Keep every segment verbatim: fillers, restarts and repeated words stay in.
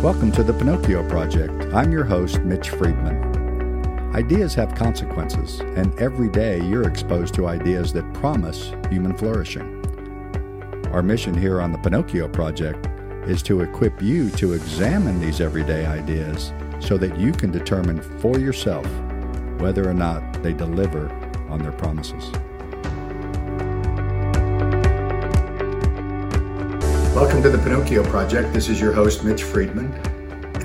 Welcome to the Pinocchio Project. I'm your host, Mitch Friedman. Ideas have consequences, and every day you're exposed to ideas that promise human flourishing. Our mission here on the Pinocchio Project is to equip you to examine these everyday ideas so that you can determine for yourself whether or not they deliver on their promises. Welcome to the Pinocchio Project. This is your host, Mitch Friedman.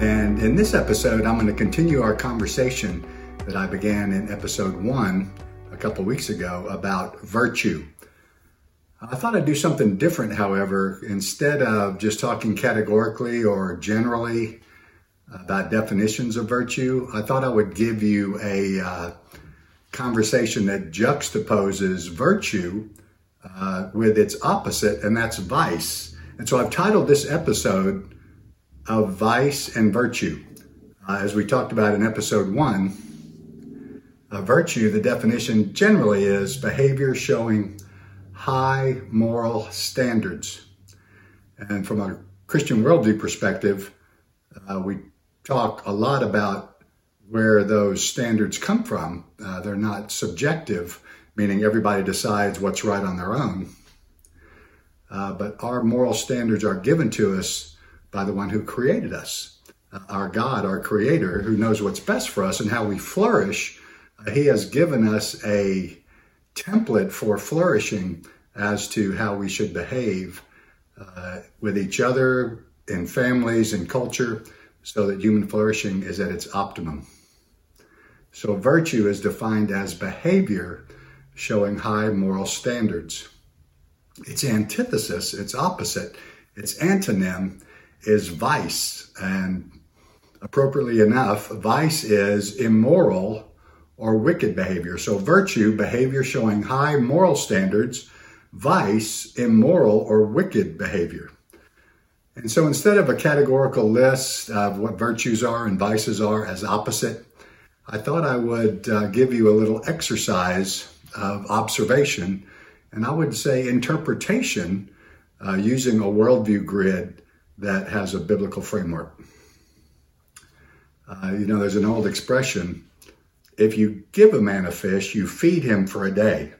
And in this episode, I'm going to continue our conversation that I began in episode one a couple weeks ago about virtue. I thought I'd do something different, however. Instead of just talking categorically or generally about definitions of virtue, I thought I would give you a uh, conversation that juxtaposes virtue uh, with its opposite, and that's vice. And so I've titled this episode of Vice and Virtue. Uh, as we talked about in episode one, uh, virtue, the definition generally is behavior showing high moral standards. And from a Christian worldview perspective, uh, we talk a lot about where those standards come from. Uh, they're not subjective, meaning everybody decides what's right on their own. Uh, but our moral standards are given to us by the one who created us, uh, our God, our creator, who knows what's best for us and how we flourish. Uh, he has given us a template for flourishing as to how we should behave uh, with each other, in families, in culture, so that human flourishing is at its optimum. So virtue is defined as behavior showing high moral standards. Its antithesis, its opposite, its antonym is vice. And appropriately enough, vice is immoral or wicked behavior. So virtue, behavior showing high moral standards, vice, immoral or wicked behavior. And so instead of a categorical list of what virtues are and vices are as opposite, I thought I would uh, give you a little exercise of observation. And I would say interpretation uh, using a worldview grid that has a biblical framework. Uh, you know, there's an old expression, if you give a man a fish, you feed him for a day.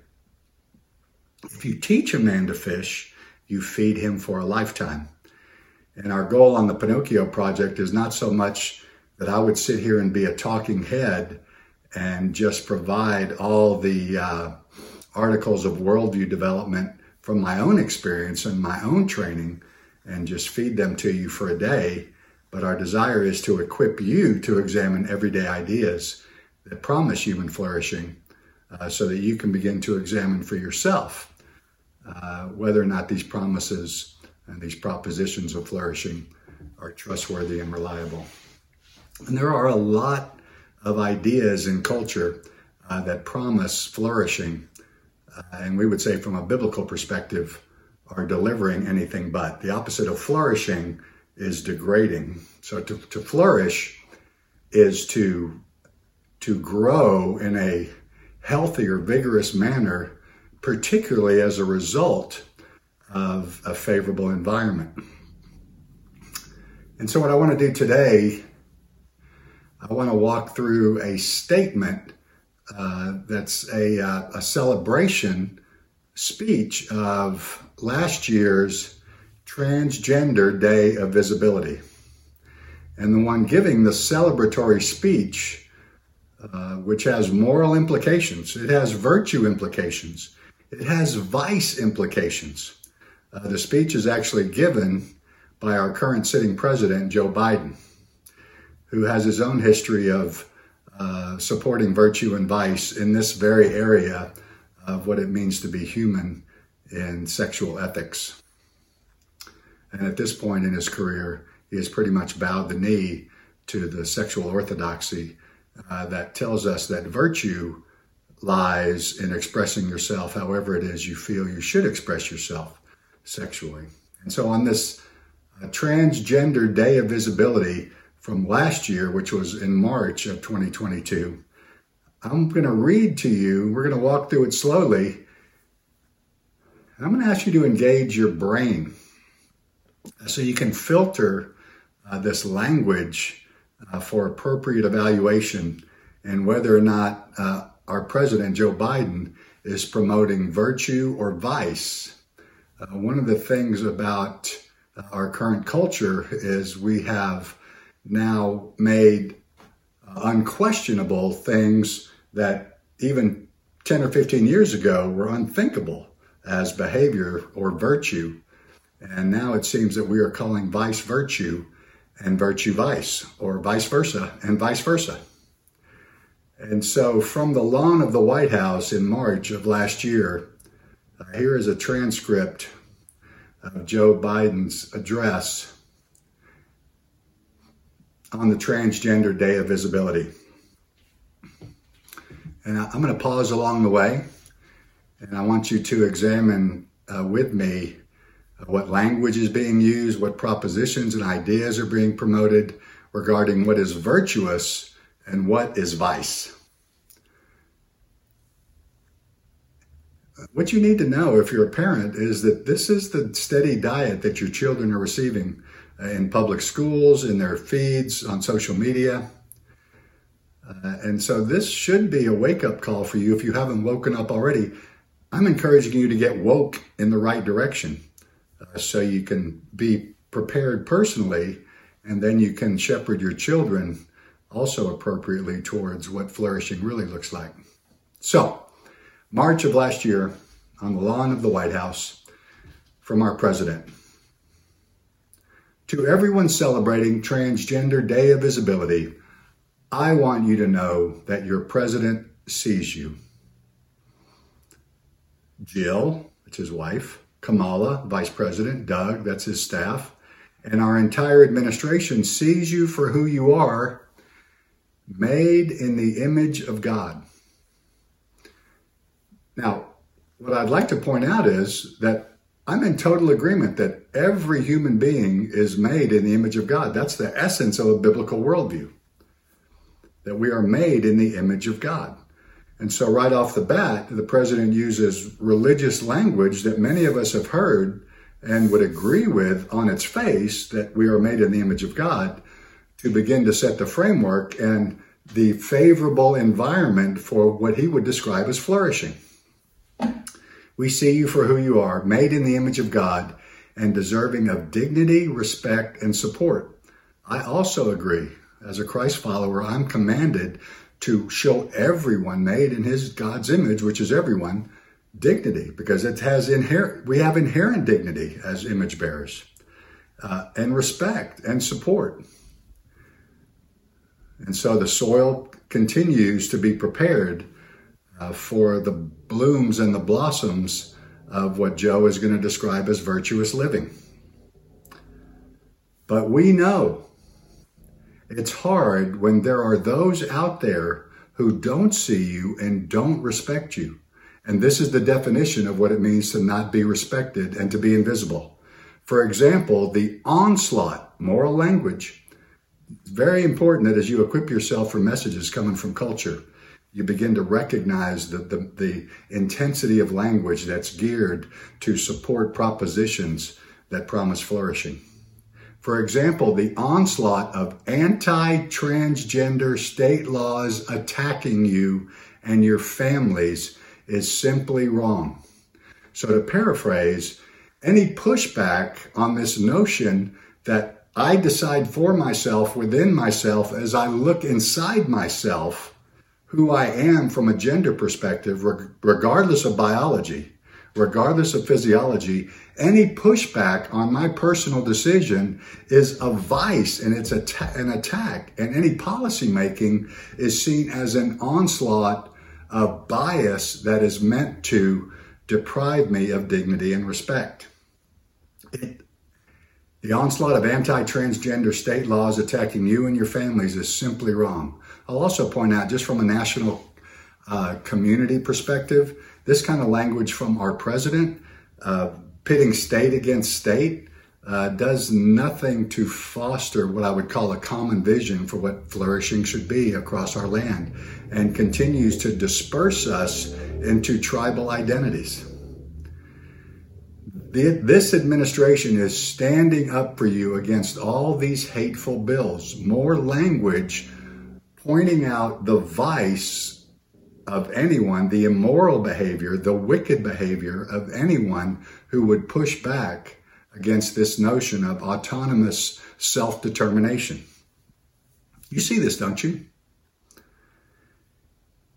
If you teach a man to fish, you feed him for a lifetime. And our goal on the Pinocchio Project is not so much that I would sit here and be a talking head and just provide all the uh, articles of worldview development from my own experience and my own training and just feed them to you for a day. But our desire is to equip you to examine everyday ideas that promise human flourishing uh, so that you can begin to examine for yourself uh, whether or not these promises and these propositions of flourishing are trustworthy and reliable. And there are a lot of ideas in culture uh, that promise flourishing. Uh, and we would say from a biblical perspective, are delivering anything but. The opposite of flourishing is degrading. So to, to flourish is to, to grow in a healthier, vigorous manner, particularly as a result of a favorable environment. And so what I want to do today, I want to walk through a statement Uh, that's a, uh, a celebration speech of last year's Transgender Day of Visibility. And the one giving the celebratory speech, uh, which has moral implications, it has virtue implications, it has vice implications. Uh, the speech is actually given by our current sitting president, Joe Biden, who has his own history of Uh, supporting virtue and vice in this very area of what it means to be human in sexual ethics. And at this point in his career, he has pretty much bowed the knee to the sexual orthodoxy uh, that tells us that virtue lies in expressing yourself however it is you feel you should express yourself sexually. And so on this uh, Transgender Day of Visibility from last year, which was in March of twenty twenty-two. I'm going to read to you, we're going to walk through it slowly, and I'm going to ask you to engage your brain so you can filter uh, this language uh, for appropriate evaluation and whether or not uh, our president, Joe Biden, is promoting virtue or vice. Uh, one of the things about our current culture is we have now made unquestionable things that even ten or fifteen years ago were unthinkable as behavior or virtue. And now it seems that we are calling vice virtue and virtue vice, or vice versa and vice versa. And so from the lawn of the White House in March of last year, uh, here is a transcript of Joe Biden's address on the Transgender Day of Visibility. And I'm going to pause along the way, and I want you to examine uh, with me what language is being used, what propositions and ideas are being promoted regarding what is virtuous and what is vice. What you need to know if you're a parent is that this is the steady diet that your children are receiving in public schools, in their feeds, on social media. Uh, and so this should be a wake-up call for you if you haven't woken up already. I'm encouraging you to get woke in the right direction uh, so you can be prepared personally, and then you can shepherd your children also appropriately towards what flourishing really looks like. So, March of last year, on the lawn of the White House, from our president. To everyone celebrating Transgender Day of Visibility, I want you to know that your president sees you. Jill, that's his wife, Kamala, vice president, Doug, that's his staff, and our entire administration sees you for who you are, made in the image of God. Now, what I'd like to point out is that I'm in total agreement that every human being is made in the image of God. That's the essence of a biblical worldview, that we are made in the image of God. And so right off the bat, the president uses religious language that many of us have heard and would agree with on its face, that we are made in the image of God, to begin to set the framework and the favorable environment for what he would describe as flourishing. We see you for who you are, made in the image of God and deserving of dignity, respect, and support. I also agree. As a Christ follower, I'm commanded to show everyone made in his God's image, which is everyone, dignity, because it has inherent, we have inherent dignity as image bearers, uh, and respect and support. And so the soil continues to be prepared Uh, for the blooms and the blossoms of what Joe is going to describe as virtuous living. But we know it's hard when there are those out there who don't see you and don't respect you. And this is the definition of what it means to not be respected and to be invisible. For example, the onslaught, moral language. It's very important that as you equip yourself for messages coming from culture, you begin to recognize the, the, the intensity of language that's geared to support propositions that promise flourishing. For example, the onslaught of anti-transgender state laws attacking you and your families is simply wrong. So to paraphrase, any pushback on this notion that I decide for myself within myself as I look inside myself who I am from a gender perspective, regardless of biology, regardless of physiology, any pushback on my personal decision is a vice, and it's an attack. And any policy making is seen as an onslaught of bias that is meant to deprive me of dignity and respect. It, the onslaught of anti-transgender state laws attacking you and your families is simply wrong. I'll also point out, just from a national uh, community perspective, this kind of language from our president, uh, pitting state against state, uh, does nothing to foster what I would call a common vision for what flourishing should be across our land, and continues to disperse us into tribal identities. This administration is standing up for you against all these hateful bills. More language pointing out the vice of anyone, the immoral behavior, the wicked behavior of anyone who would push back against this notion of autonomous self-determination. You see this, don't you?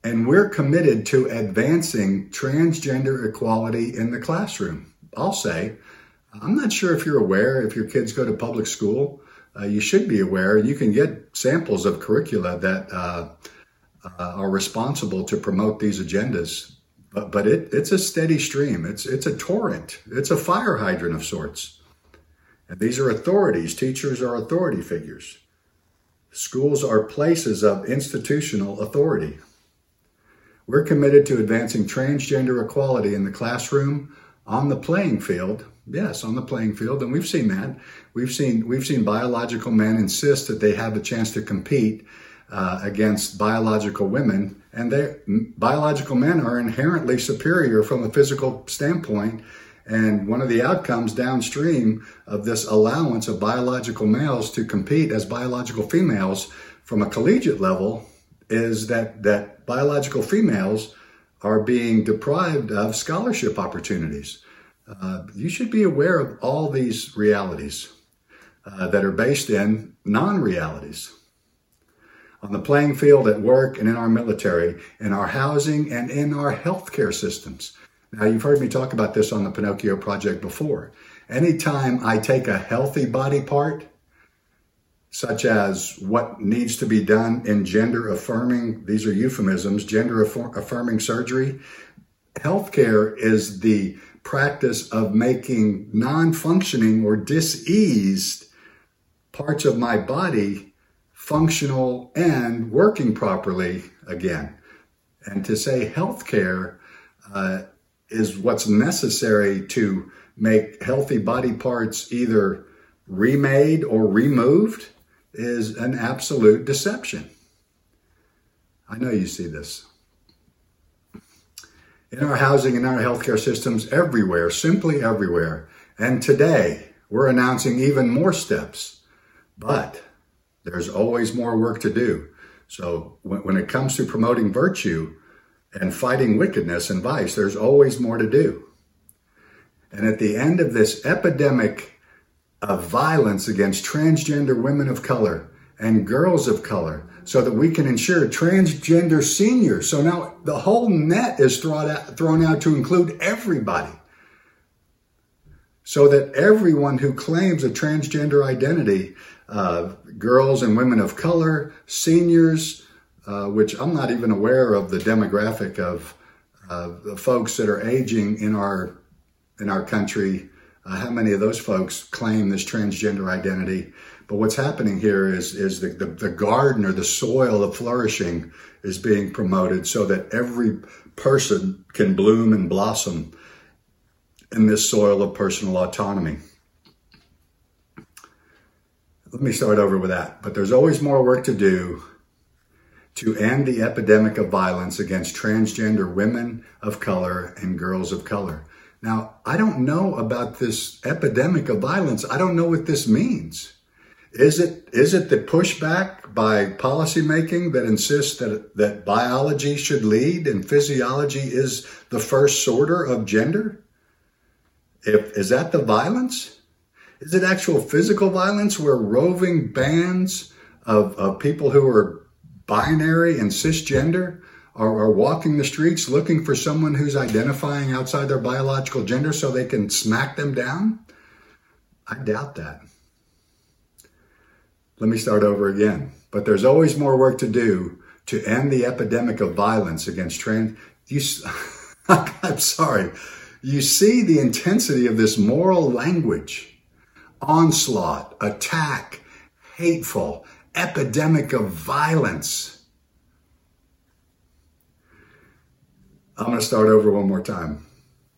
And we're committed to advancing transgender equality in the classroom. I'll say, I'm not sure if you're aware, if your kids go to public school, uh, you should be aware. You can get samples of curricula that uh, uh, are responsible to promote these agendas. But, but it, it's a steady stream. It's, it's a torrent. It's a fire hydrant of sorts. And these are authorities. Teachers are authority figures. Schools are places of institutional authority. We're committed to advancing transgender equality in the classroom, on the playing field, yes, on the playing field, and we've seen that. We've seen we've seen biological men insist that they have a chance to compete uh, against biological women, and they biological men are inherently superior from a physical standpoint. And one of the outcomes downstream of this allowance of biological males to compete as biological females from a collegiate level is that that biological females are being deprived of scholarship opportunities. Uh, you should be aware of all these realities uh, that are based in non-realities. On the playing field, at work, and in our military, in our housing, and in our healthcare systems. Now, you've heard me talk about this on the Pinocchio Project before. Anytime I take a healthy body part, such as what needs to be done in gender-affirming, these are euphemisms, gender-affirming surgery. Healthcare is the practice of making non-functioning or diseased parts of my body functional and working properly again. And to say healthcare uh, is what's necessary to make healthy body parts either remade or removed is an absolute deception. I know you see this. In our housing, in our healthcare systems, everywhere, simply everywhere. And today, we're announcing even more steps. But there's always more work to do. So when, when it comes to promoting virtue and fighting wickedness and vice, there's always more to do. And at the end of this epidemic of violence against transgender women of color and girls of color, so that we can ensure transgender seniors. So now the whole net is thrown out, thrown out to include everybody, so that everyone who claims a transgender identity, uh, girls and women of color, seniors, uh, which I'm not even aware of the demographic of uh, the folks that are aging in our in our country. Uh, how many of those folks claim this transgender identity? But what's happening here is, is the, the, the garden or the soil of flourishing is being promoted so that every person can bloom and blossom in this soil of personal autonomy. Let me start over with that. But there's always more work to do to end the epidemic of violence against transgender women of color and girls of color. Now, I don't know about this epidemic of violence. I don't know what this means. Is it is it the pushback by policymaking that insists that, that biology should lead and physiology is the first sorter of gender? If, is that the violence? Is it actual physical violence where roving bands of, of people who are binary and cisgender are walking the streets looking for someone who's identifying outside their biological gender so they can smack them down? I doubt that. Let me start over again. But there's always more work to do to end the epidemic of violence against trans... You, I'm sorry. You see the intensity of this moral language. Onslaught, attack, hateful, epidemic of violence. I'm going to start over one more time.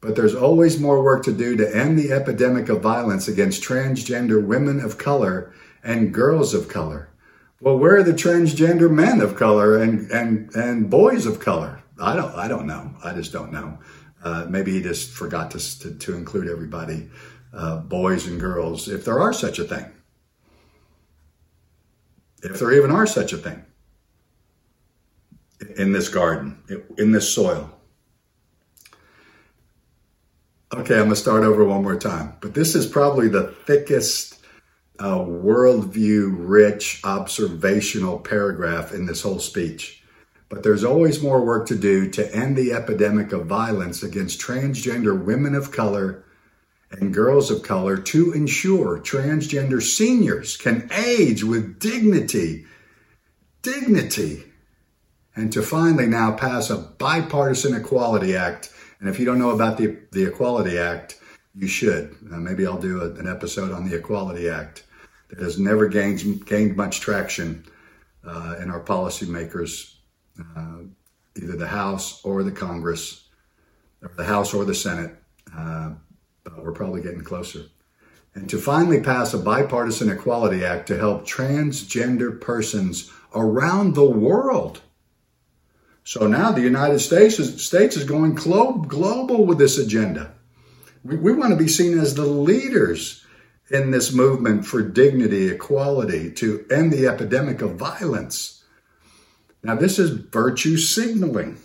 But there's always more work to do to end the epidemic of violence against transgender women of color and girls of color. Well, where are the transgender men of color and, and, and boys of color? I don't, I don't know. I just don't know. Uh, maybe he just forgot to, to, to include everybody, uh, boys and girls, if there are such a thing. If there even are such a thing in this garden, in this soil. Okay, I'm going to start over one more time. But this is probably the thickest, uh, worldview-rich, observational paragraph in this whole speech. But there's always more work to do to end the epidemic of violence against transgender women of color and girls of color to ensure transgender seniors can age with dignity, dignity, and to finally now pass a bipartisan Equality Act. And if you don't know about the, the Equality Act, you should. Uh, maybe I'll do a, an episode on the Equality Act that has never gained, gained much traction uh, in our policymakers, uh, either the House or the Congress, or the House or the Senate. Uh, but we're probably getting closer. And to finally pass a bipartisan Equality Act to help transgender persons around the world. So now the United States is, States is going glo- global with this agenda. We, we want to be seen as the leaders in this movement for dignity, equality, to end the epidemic of violence. Now, this is virtue signaling.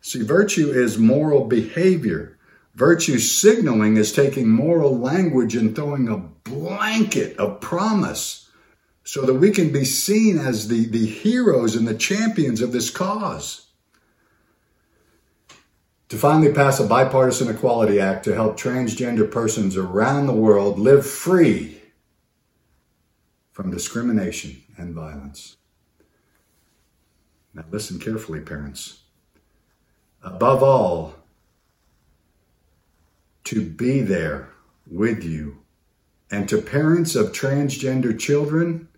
See, virtue is moral behavior. Virtue signaling is taking moral language and throwing a blanket of promise so that we can be seen as the, the heroes and the champions of this cause. To finally pass a bipartisan Equality Act to help transgender persons around the world live free from discrimination and violence. Now listen carefully, parents. Above all, to be there with you. And to parents of transgender children,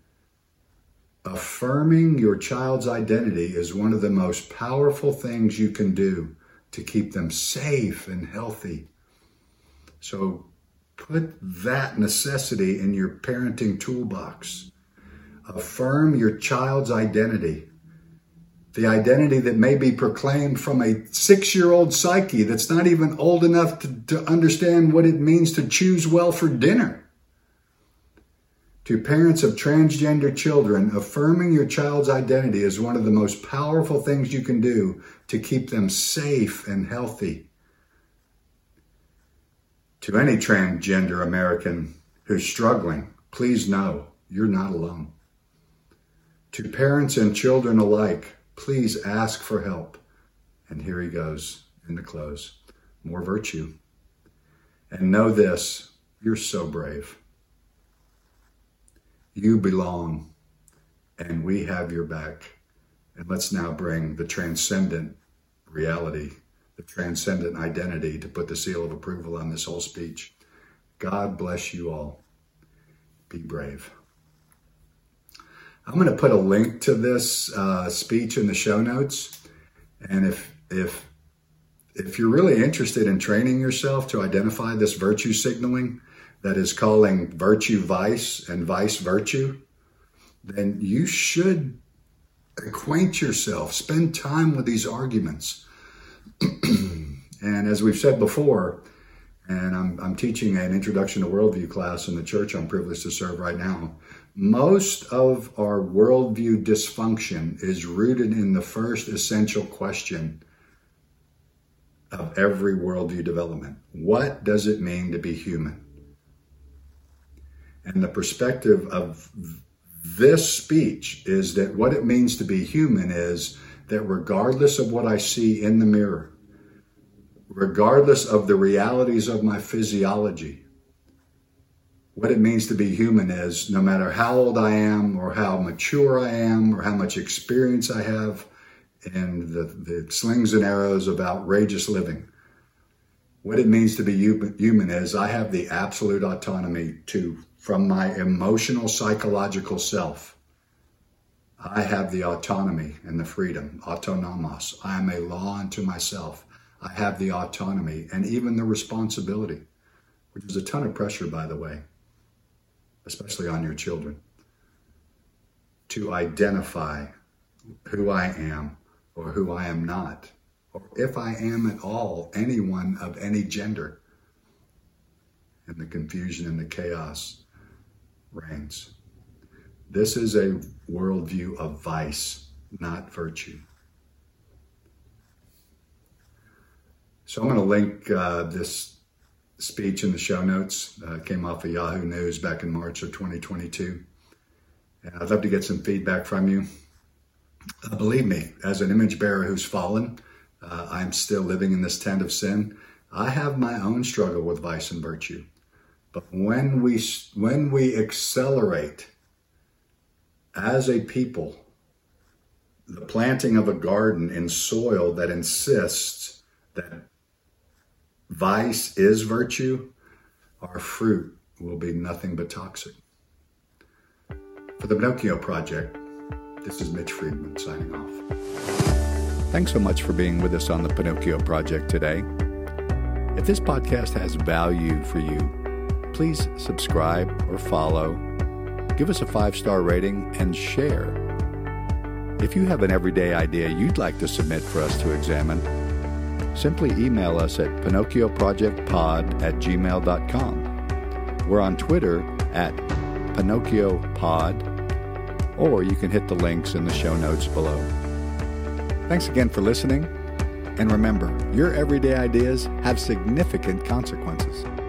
affirming your child's identity is one of the most powerful things you can do to keep them safe and healthy. So put that necessity in your parenting toolbox. Affirm your child's identity, the identity that may be proclaimed from a six-year-old psyche that's not even old enough to, to understand what it means to choose well for dinner. To parents of transgender children, affirming your child's identity is one of the most powerful things you can do to keep them safe and healthy. To any transgender American who's struggling, please know you're not alone. To parents and children alike, please ask for help. And here he goes in the close. More virtue. And know this, you're so brave. You belong, and we have your back. And let's now bring the transcendent reality, the transcendent identity, to put the seal of approval on this whole speech. God bless you all. Be brave. I'm going to put a link to this uh, speech in the show notes. And if if if you're really interested in training yourself to identify this virtue signaling, that is calling virtue vice and vice virtue, then you should acquaint yourself, spend time with these arguments. And as we've said before, and I'm, I'm teaching an introduction to worldview class in the church I'm privileged to serve right now, most of our worldview dysfunction is rooted in the first essential question of every worldview development. What does it mean to be human? And the perspective of this speech is that what it means to be human is that regardless of what I see in the mirror, regardless of the realities of my physiology, what it means to be human is no matter how old I am or how mature I am or how much experience I have in the, the slings and arrows of outrageous living, what it means to be human is I have the absolute autonomy to, from my emotional, psychological self, I have the autonomy and the freedom, autonomos. I am a law unto myself. I have the autonomy and even the responsibility, which is a ton of pressure, by the way, especially on your children, to identify who I am or who I am not, or if I am at all anyone of any gender. And the confusion and the chaos reigns. This is a worldview of vice, not virtue. So I'm going to link uh, this speech in the show notes. Uh, it came off of Yahoo News back in March of twenty twenty-two. And I'd love to get some feedback from you. Uh, believe me, as an image bearer who's fallen, uh, I'm still living in this tent of sin. I have my own struggle with vice and virtue. But when we when we accelerate as a people the planting of a garden in soil that insists that vice is virtue, our fruit will be nothing but toxic. For the Pinocchio Project, this is Mitch Friedman signing off. Thanks so much for being with us on the Pinocchio Project today. If this podcast has value for you, please subscribe or follow. Give us a five-star rating and share. If you have an everyday idea you'd like to submit for us to examine, simply email us at Pinocchio Project Pod at gmail dot com. We're on Twitter at PinocchioPod, or you can hit the links in the show notes below. Thanks again for listening, and remember, your everyday ideas have significant consequences.